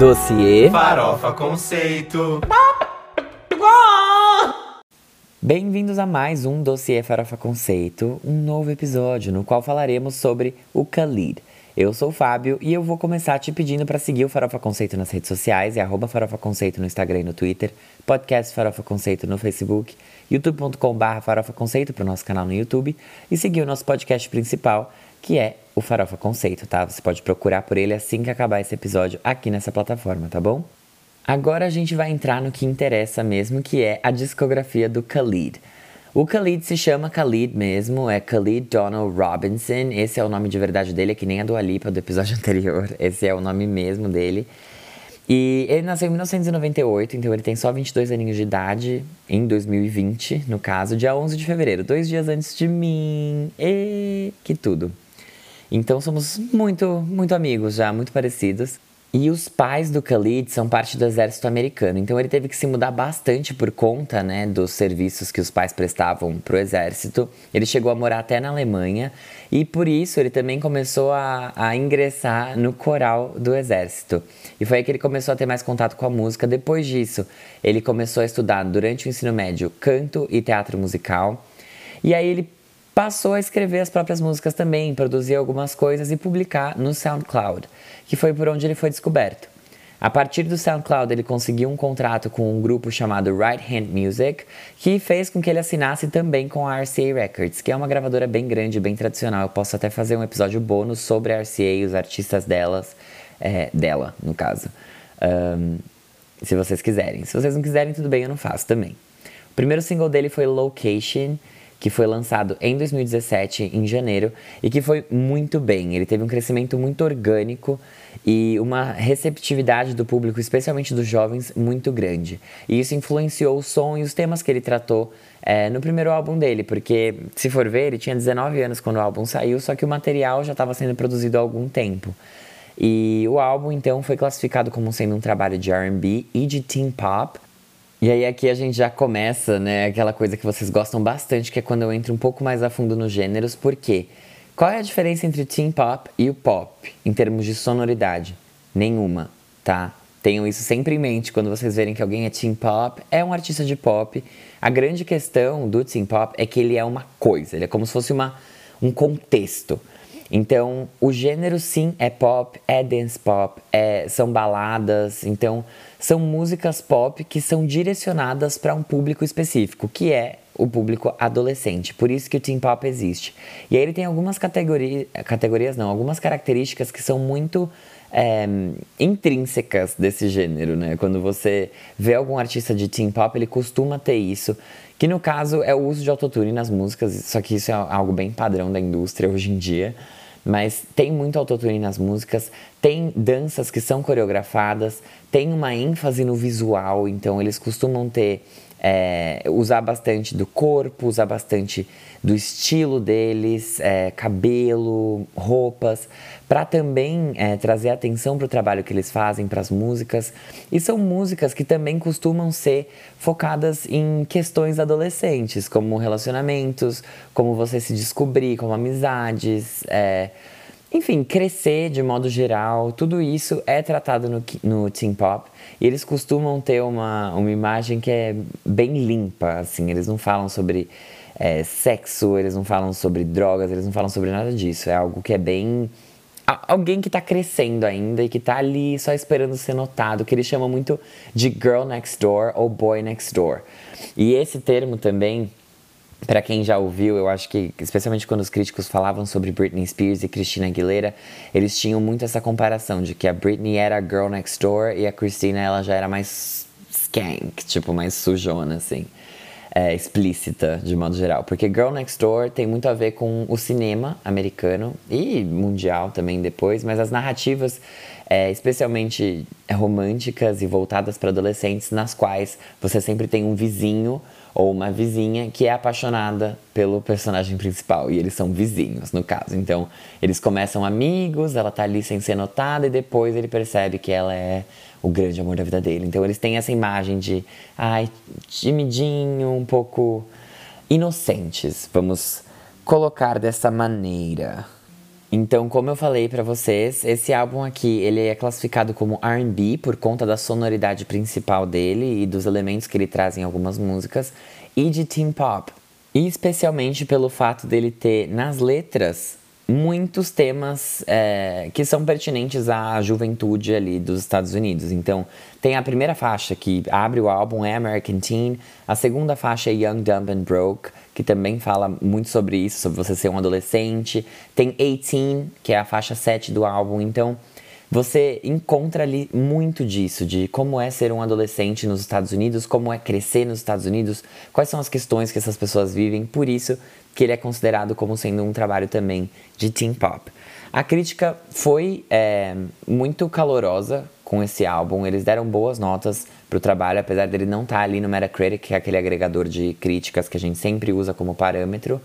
Dossiê Farofa Conceito. Bem-vindos a mais um Dossiê Farofa Conceito, um novo episódio no qual falaremos sobre o Khalid. Eu sou o Fábio e eu vou começar te pedindo para seguir o Farofa Conceito nas redes sociais, é @farofaconceito no Instagram e no Twitter, podcast Farofa Conceito no Facebook, youtube.com/farofaconceito para o nosso canal no YouTube e seguir o nosso podcast principal, que é o Farofa Conceito, tá? Você pode procurar por ele assim que acabar esse episódio aqui nessa plataforma, tá bom? Agora a gente vai entrar no que interessa mesmo, que é a discografia do Khalid. O Khalid se chama Khalid mesmo, é Khalid Donald Robinson, esse é o nome de verdade dele, é que nem a Dua Lipa do episódio anterior, esse é o nome mesmo dele. E ele nasceu em 1998, então ele tem só 22 aninhos de idade, em 2020, no caso, dia 11 de fevereiro, 2 dias antes de mim, e que tudo. Então somos muito amigos já, muito parecidos. E os pais do Khalid são parte do exército americano, então ele teve que se mudar bastante por conta, né, dos serviços que os pais prestavam pro exército. Ele chegou a morar até na Alemanha e por isso ele também começou a ingressar no coral do exército. E foi aí que ele começou a ter mais contato com a música. Depois disso, ele começou a estudar durante o ensino médio canto e teatro musical. E aí ele passou a escrever as próprias músicas também, produzir algumas coisas e publicar no SoundCloud, que foi por onde ele foi descoberto. A partir do SoundCloud, ele conseguiu um contrato com um grupo chamado Right Hand Music, que fez com que ele assinasse também com a RCA Records, que é uma gravadora bem grande, bem tradicional. Eu posso até fazer um episódio bônus sobre a RCA e os artistas dela, no caso. Se vocês quiserem. Se vocês não quiserem, tudo bem, eu não faço também. O primeiro single dele foi Location, que foi lançado em 2017, em janeiro, e que foi muito bem. Ele teve um crescimento muito orgânico e uma receptividade do público, especialmente dos jovens, muito grande. E isso influenciou o som e os temas que ele tratou no primeiro álbum dele, porque, se for ver, ele tinha 19 anos quando o álbum saiu, só que o material já estava sendo produzido há algum tempo. E o álbum, então, foi classificado como sendo um trabalho de R&B e de teen pop. E aí aqui a gente já começa, né, aquela coisa que vocês gostam bastante, que é quando eu entro um pouco mais a fundo nos gêneros, porque qual é a diferença entre o teen pop e o pop, em termos de sonoridade? Nenhuma, tá? Tenham isso sempre em mente, quando vocês verem que alguém é teen pop, é um artista de pop. A grande questão do teen pop é que ele é uma coisa, ele é como se fosse um contexto. Então, o gênero, sim, é pop, é dance pop, são baladas. Então, são músicas pop que são direcionadas para um público específico, que é o público adolescente. Por isso que o teen pop existe. E aí ele tem algumas algumas características que são muito intrínsecas desse gênero, né? Quando você vê algum artista de teen pop, ele costuma ter isso. Que no caso é o uso de autotune nas músicas, só que isso é algo bem padrão da indústria hoje em dia. Mas tem muito autotune nas músicas, tem danças que são coreografadas, tem uma ênfase no visual, então eles costumam usar bastante do corpo, usar bastante do estilo deles, cabelo, roupas, para também trazer atenção para o trabalho que eles fazem, para as músicas. E são músicas que também costumam ser focadas em questões adolescentes, como relacionamentos, como você se descobrir, como amizades, enfim, crescer de modo geral, tudo isso é tratado no teen pop. E eles costumam ter uma imagem que é bem limpa, assim. Eles não falam sobre sexo, eles não falam sobre drogas, eles não falam sobre nada disso. É algo que é bem... Alguém que tá crescendo ainda e que tá ali só esperando ser notado, que eles chamam muito de girl next door ou boy next door. E esse termo também... Pra quem já ouviu, eu acho que, especialmente quando os críticos falavam sobre Britney Spears e Cristina Aguilera, eles tinham muito essa comparação de que a Britney era a girl next door e a Cristina, ela já era mais skank, tipo, mais sujona, assim, explícita, de modo geral. Porque girl next door tem muito a ver com o cinema americano e mundial também depois, mas as narrativas, especialmente românticas e voltadas para adolescentes, nas quais você sempre tem um vizinho ou uma vizinha que é apaixonada pelo personagem principal, e eles são vizinhos, no caso. Então, eles começam amigos, ela tá ali sem ser notada, e depois ele percebe que ela é o grande amor da vida dele. Então, eles têm essa imagem de, timidinho, um pouco inocentes, vamos colocar dessa maneira. Então, como eu falei pra vocês, esse álbum aqui, ele é classificado como R&B por conta da sonoridade principal dele e dos elementos que ele traz em algumas músicas, e de teen pop. E especialmente pelo fato dele ter, nas letras, muitos temas que são pertinentes à juventude ali dos Estados Unidos. Então, tem a primeira faixa que abre o álbum, é American Teen. A segunda faixa é Young, Dumb and Broke, que também fala muito sobre isso, sobre você ser um adolescente. Tem 18, que é a faixa 7 do álbum. Então, você encontra ali muito disso, de como é ser um adolescente nos Estados Unidos, como é crescer nos Estados Unidos, quais são as questões que essas pessoas vivem. Por isso que ele é considerado como sendo um trabalho também de teen pop. A crítica foi muito calorosa com esse álbum. Eles deram boas notas para o trabalho, apesar dele não estar ali no Metacritic, que é aquele agregador de críticas que a gente sempre usa como parâmetro.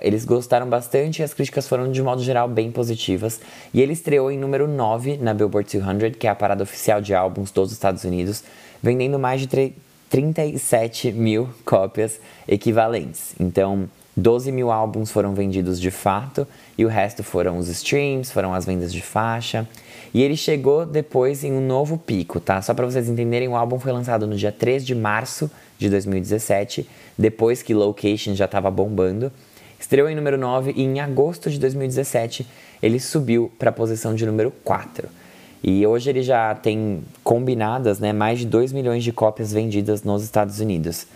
Eles gostaram bastante e as críticas foram, de modo geral, bem positivas. E ele estreou em número 9 na Billboard 200, que é a parada oficial de álbuns dos Estados Unidos, vendendo mais de 37 mil cópias equivalentes. Então, 12 mil álbuns foram vendidos de fato, e o resto foram os streams, foram as vendas de faixa. E ele chegou depois em um novo pico, tá? Só pra vocês entenderem, o álbum foi lançado no dia 3 de março de 2017, depois que Location já estava bombando. Estreou em número 9 e em agosto de 2017 ele subiu para a posição de número 4. E hoje ele já tem combinadas, né, mais de 2 milhões de cópias vendidas nos Estados Unidos.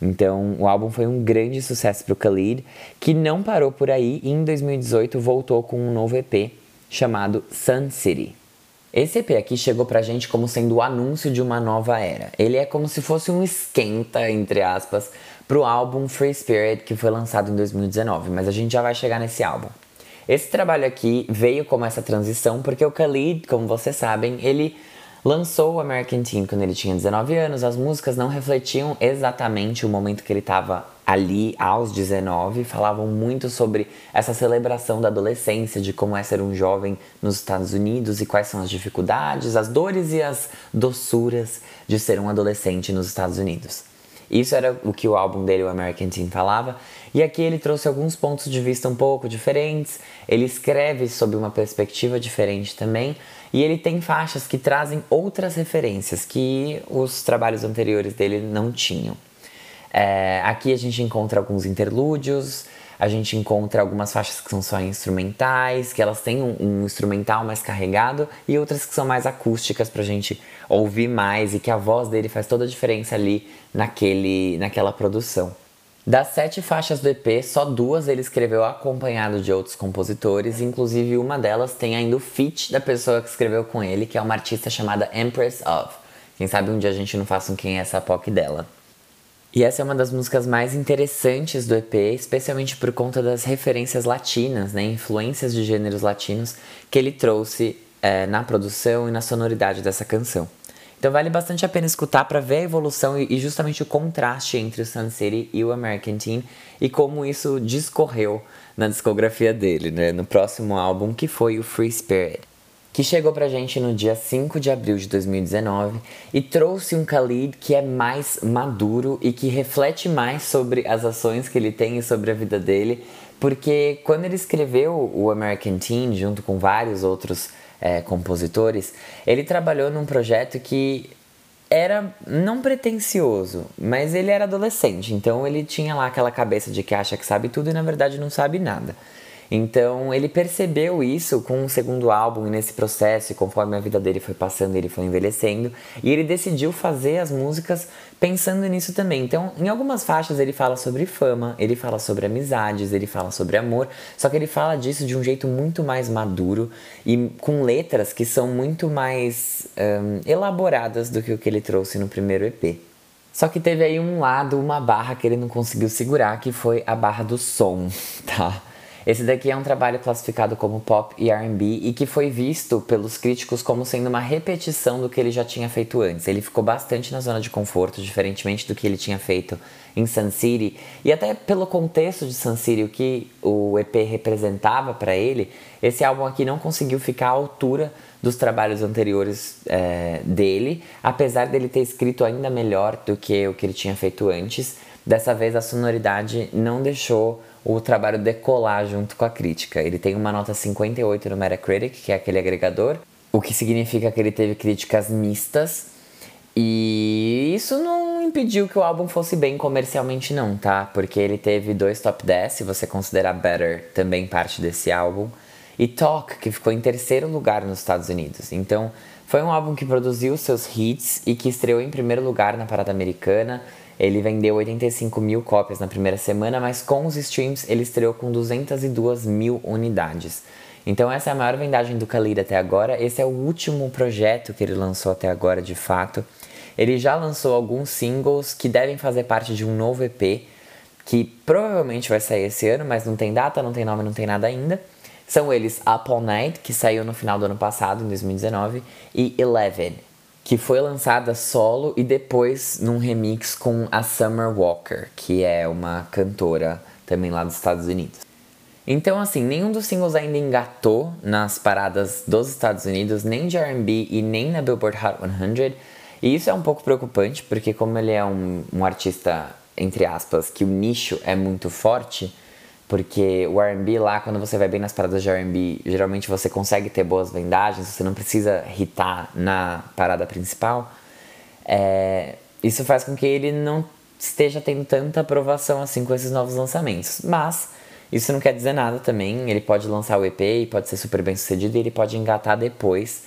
Então, o álbum foi um grande sucesso para o Khalid, que não parou por aí e em 2018 voltou com um novo EP chamado Sun City. Esse EP aqui chegou pra gente como sendo o anúncio de uma nova era. Ele é como se fosse um esquenta, entre aspas, pro álbum Free Spirit, que foi lançado em 2019, mas a gente já vai chegar nesse álbum. Esse trabalho aqui veio como essa transição, porque o Khalid, como vocês sabem, ele lançou o American Teen quando ele tinha 19 anos, as músicas não refletiam exatamente o momento que ele estava ali aos 19, falavam muito sobre essa celebração da adolescência, de como é ser um jovem nos Estados Unidos e quais são as dificuldades, as dores e as doçuras de ser um adolescente nos Estados Unidos. Isso era o que o álbum dele, o American Teen, falava. E aqui ele trouxe alguns pontos de vista um pouco diferentes, ele escreve sob uma perspectiva diferente também, e ele tem faixas que trazem outras referências que os trabalhos anteriores dele não tinham. Aqui a gente encontra alguns interlúdios, a gente encontra algumas faixas que são só instrumentais, que elas têm um instrumental mais carregado, e outras que são mais acústicas pra gente ouvir mais, e que a voz dele faz toda a diferença ali naquela produção. Das 7 faixas do EP, só 2 ele escreveu acompanhado de outros compositores, inclusive uma delas tem ainda o feat da pessoa que escreveu com ele, que é uma artista chamada Empress Of. Quem sabe um dia a gente não faça um quem é essa POC dela. E essa é uma das músicas mais interessantes do EP, especialmente por conta das referências latinas, né, influências de gêneros latinos que ele trouxe na produção e na sonoridade dessa canção. Então vale bastante a pena escutar para ver a evolução e justamente o contraste entre o Sun City e o American Teen e como isso discorreu na discografia dele, né? No próximo álbum, que foi o Free Spirit, que chegou pra gente no dia 5 de abril de 2019 e trouxe um Khalid que é mais maduro e que reflete mais sobre as ações que ele tem e sobre a vida dele, porque quando ele escreveu o American Teen junto com vários outros compositores, ele trabalhou num projeto que era não pretencioso, mas ele era adolescente, então ele tinha lá aquela cabeça de que acha que sabe tudo e na verdade não sabe nada. Então ele percebeu isso com o segundo álbum e nesse processo, e conforme a vida dele foi passando, ele foi envelhecendo, e ele decidiu fazer as músicas pensando nisso também. Então, em algumas faixas ele fala sobre fama, ele fala sobre amizades, ele fala sobre amor, só que ele fala disso de um jeito muito mais maduro e com letras que são muito mais elaboradas do que o que ele trouxe no primeiro EP. Só que teve aí um lado, uma barra que ele não conseguiu segurar, que foi a barra do som, tá? Esse daqui é um trabalho classificado como pop e R&B e que foi visto pelos críticos como sendo uma repetição do que ele já tinha feito antes. Ele ficou bastante na zona de conforto, diferentemente do que ele tinha feito em Sun City. E até pelo contexto de Sun City, o que o EP representava para ele, esse álbum aqui não conseguiu ficar à altura dos trabalhos anteriores dele, apesar dele ter escrito ainda melhor do que o que ele tinha feito antes. Dessa vez a sonoridade não deixou o trabalho decolar junto com a crítica. Ele tem uma nota 58 no Metacritic, que é aquele agregador, o que significa que ele teve críticas mistas. E isso não impediu que o álbum fosse bem comercialmente não, tá? Porque ele teve 2 top 10, se você considerar Better também parte desse álbum, e Talk, que ficou em 3º lugar nos Estados Unidos. Então, foi um álbum que produziu seus hits e que estreou em 1º lugar na parada americana. Ele vendeu 85 mil cópias na primeira semana, mas com os streams ele estreou com 202 mil unidades. Então essa é a maior vendagem do Khalid até agora, esse é o último projeto que ele lançou até agora de fato. Ele já lançou alguns singles que devem fazer parte de um novo EP, que provavelmente vai sair esse ano, mas não tem data, não tem nome, não tem nada ainda. São eles Up All Night, que saiu no final do ano passado, em 2019, e Eleven, que foi lançada solo e depois num remix com a Summer Walker, que é uma cantora também lá dos Estados Unidos. Então assim, nenhum dos singles ainda engatou nas paradas dos Estados Unidos, nem de R&B e nem na Billboard Hot 100. E isso é um pouco preocupante, porque como ele é um artista, entre aspas, que o nicho é muito forte, porque o R&B lá, quando você vai bem nas paradas de R&B, geralmente você consegue ter boas vendagens, você não precisa hitar na parada principal. Isso faz com que ele não esteja tendo tanta aprovação assim com esses novos lançamentos. Mas isso não quer dizer nada também, ele pode lançar o EP e pode ser super bem sucedido, e ele pode engatar depois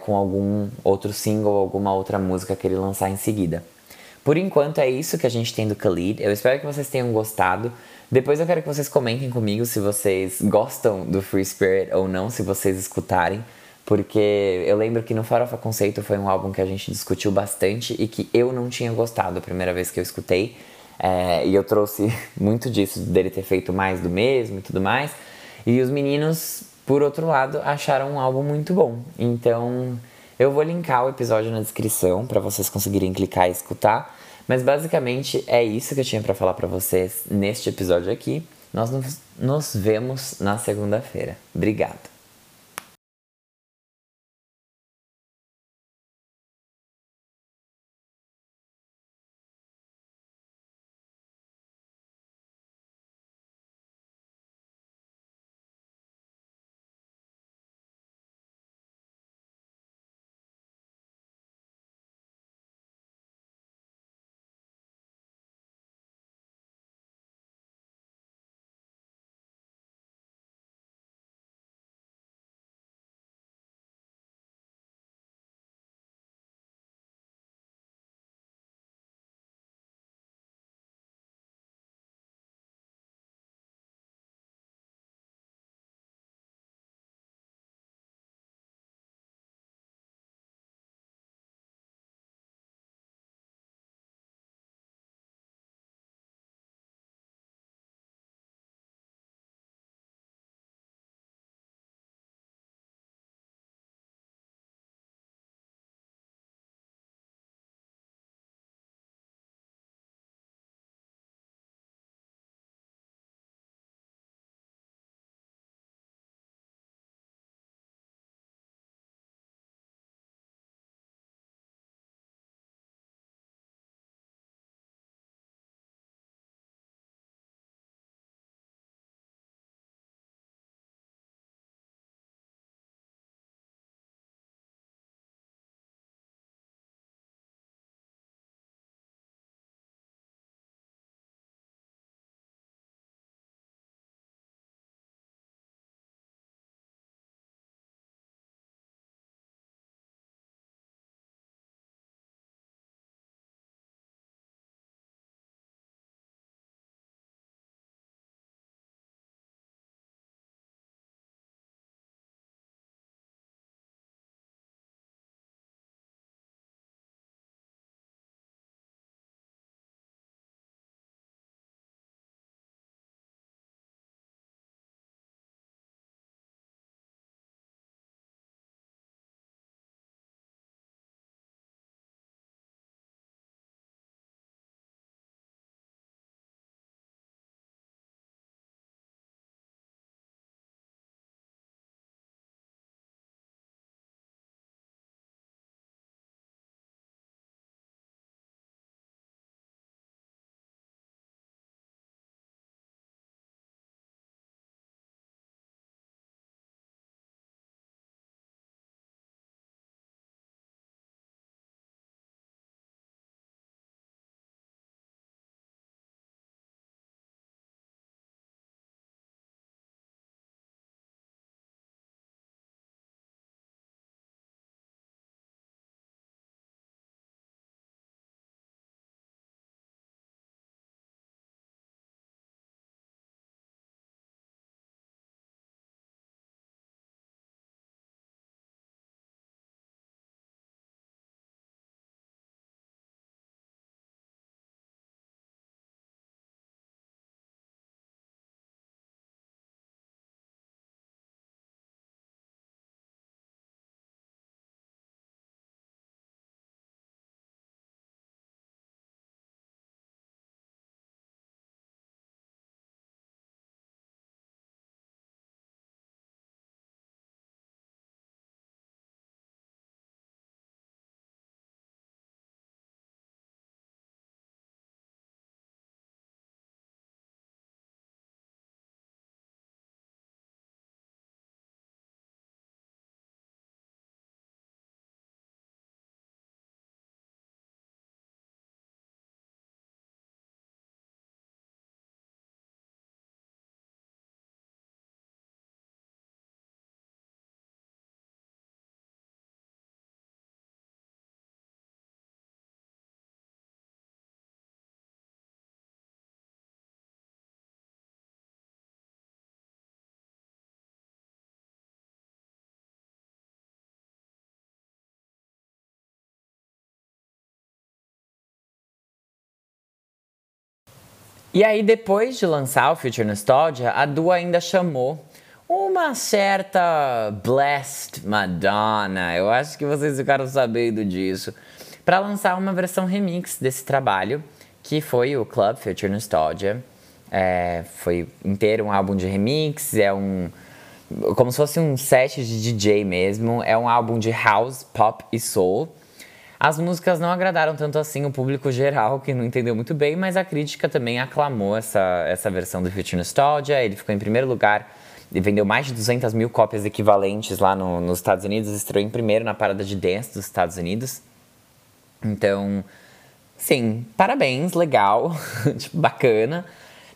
com algum outro single ou alguma outra música que ele lançar em seguida. Por enquanto é isso que a gente tem do Khalid, eu espero que vocês tenham gostado. Depois eu quero que vocês comentem comigo se vocês gostam do Free Spirit ou não, se vocês escutarem, porque eu lembro que no Farofa Conceito foi um álbum que a gente discutiu bastante e que eu não tinha gostado a primeira vez que eu escutei. E eu trouxe muito disso, dele ter feito mais do mesmo e tudo mais. E os meninos, por outro lado, acharam um álbum muito bom. Então, eu vou linkar o episódio na descrição pra vocês conseguirem clicar e escutar. Mas basicamente é isso que eu tinha pra falar pra vocês neste episódio aqui. Nós nos vemos na segunda-feira. Obrigado! E aí, depois de lançar o Future Nostalgia, a Dua ainda chamou uma certa Blessed Madonna, eu acho que vocês ficaram sabendo disso, para lançar uma versão remix desse trabalho, que foi o Club Future Nostalgia. Foi inteiro um álbum de remix, como se fosse um set de DJ mesmo, é um álbum de house, pop e soul. As músicas não agradaram tanto assim o público geral, que não entendeu muito bem, mas a crítica também aclamou essa versão do Future Nostalgia. Ele ficou em primeiro lugar e vendeu mais de 200.000 cópias equivalentes lá nos Estados Unidos, estreou em primeiro na parada de dance dos Estados Unidos. Então, sim, parabéns, legal, tipo, bacana.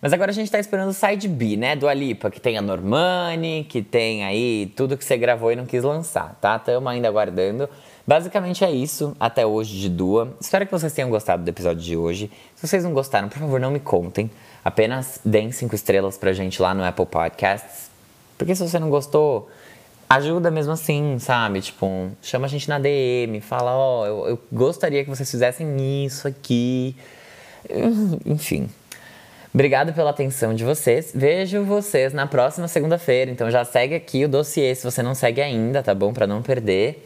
Mas agora a gente tá esperando o Side B, né, Dua Lipa, que tem a Normani, que tem aí tudo que você gravou e não quis lançar, tá? Tamo ainda aguardando. Basicamente é isso até hoje de Dua. Espero que vocês tenham gostado do episódio de hoje. Se vocês não gostaram, por favor, não me contem. Apenas deem 5 estrelas pra gente lá no Apple Podcasts. Porque se você não gostou, ajuda mesmo assim, sabe? Tipo, chama a gente na DM, fala, ó, eu gostaria que vocês fizessem isso aqui. Enfim. Obrigado pela atenção de vocês. Vejo vocês na próxima segunda-feira. Então já segue aqui o dossiê se você não segue ainda, tá bom? Pra não perder.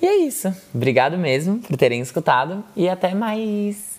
E é isso. Obrigado mesmo por terem escutado. E até mais.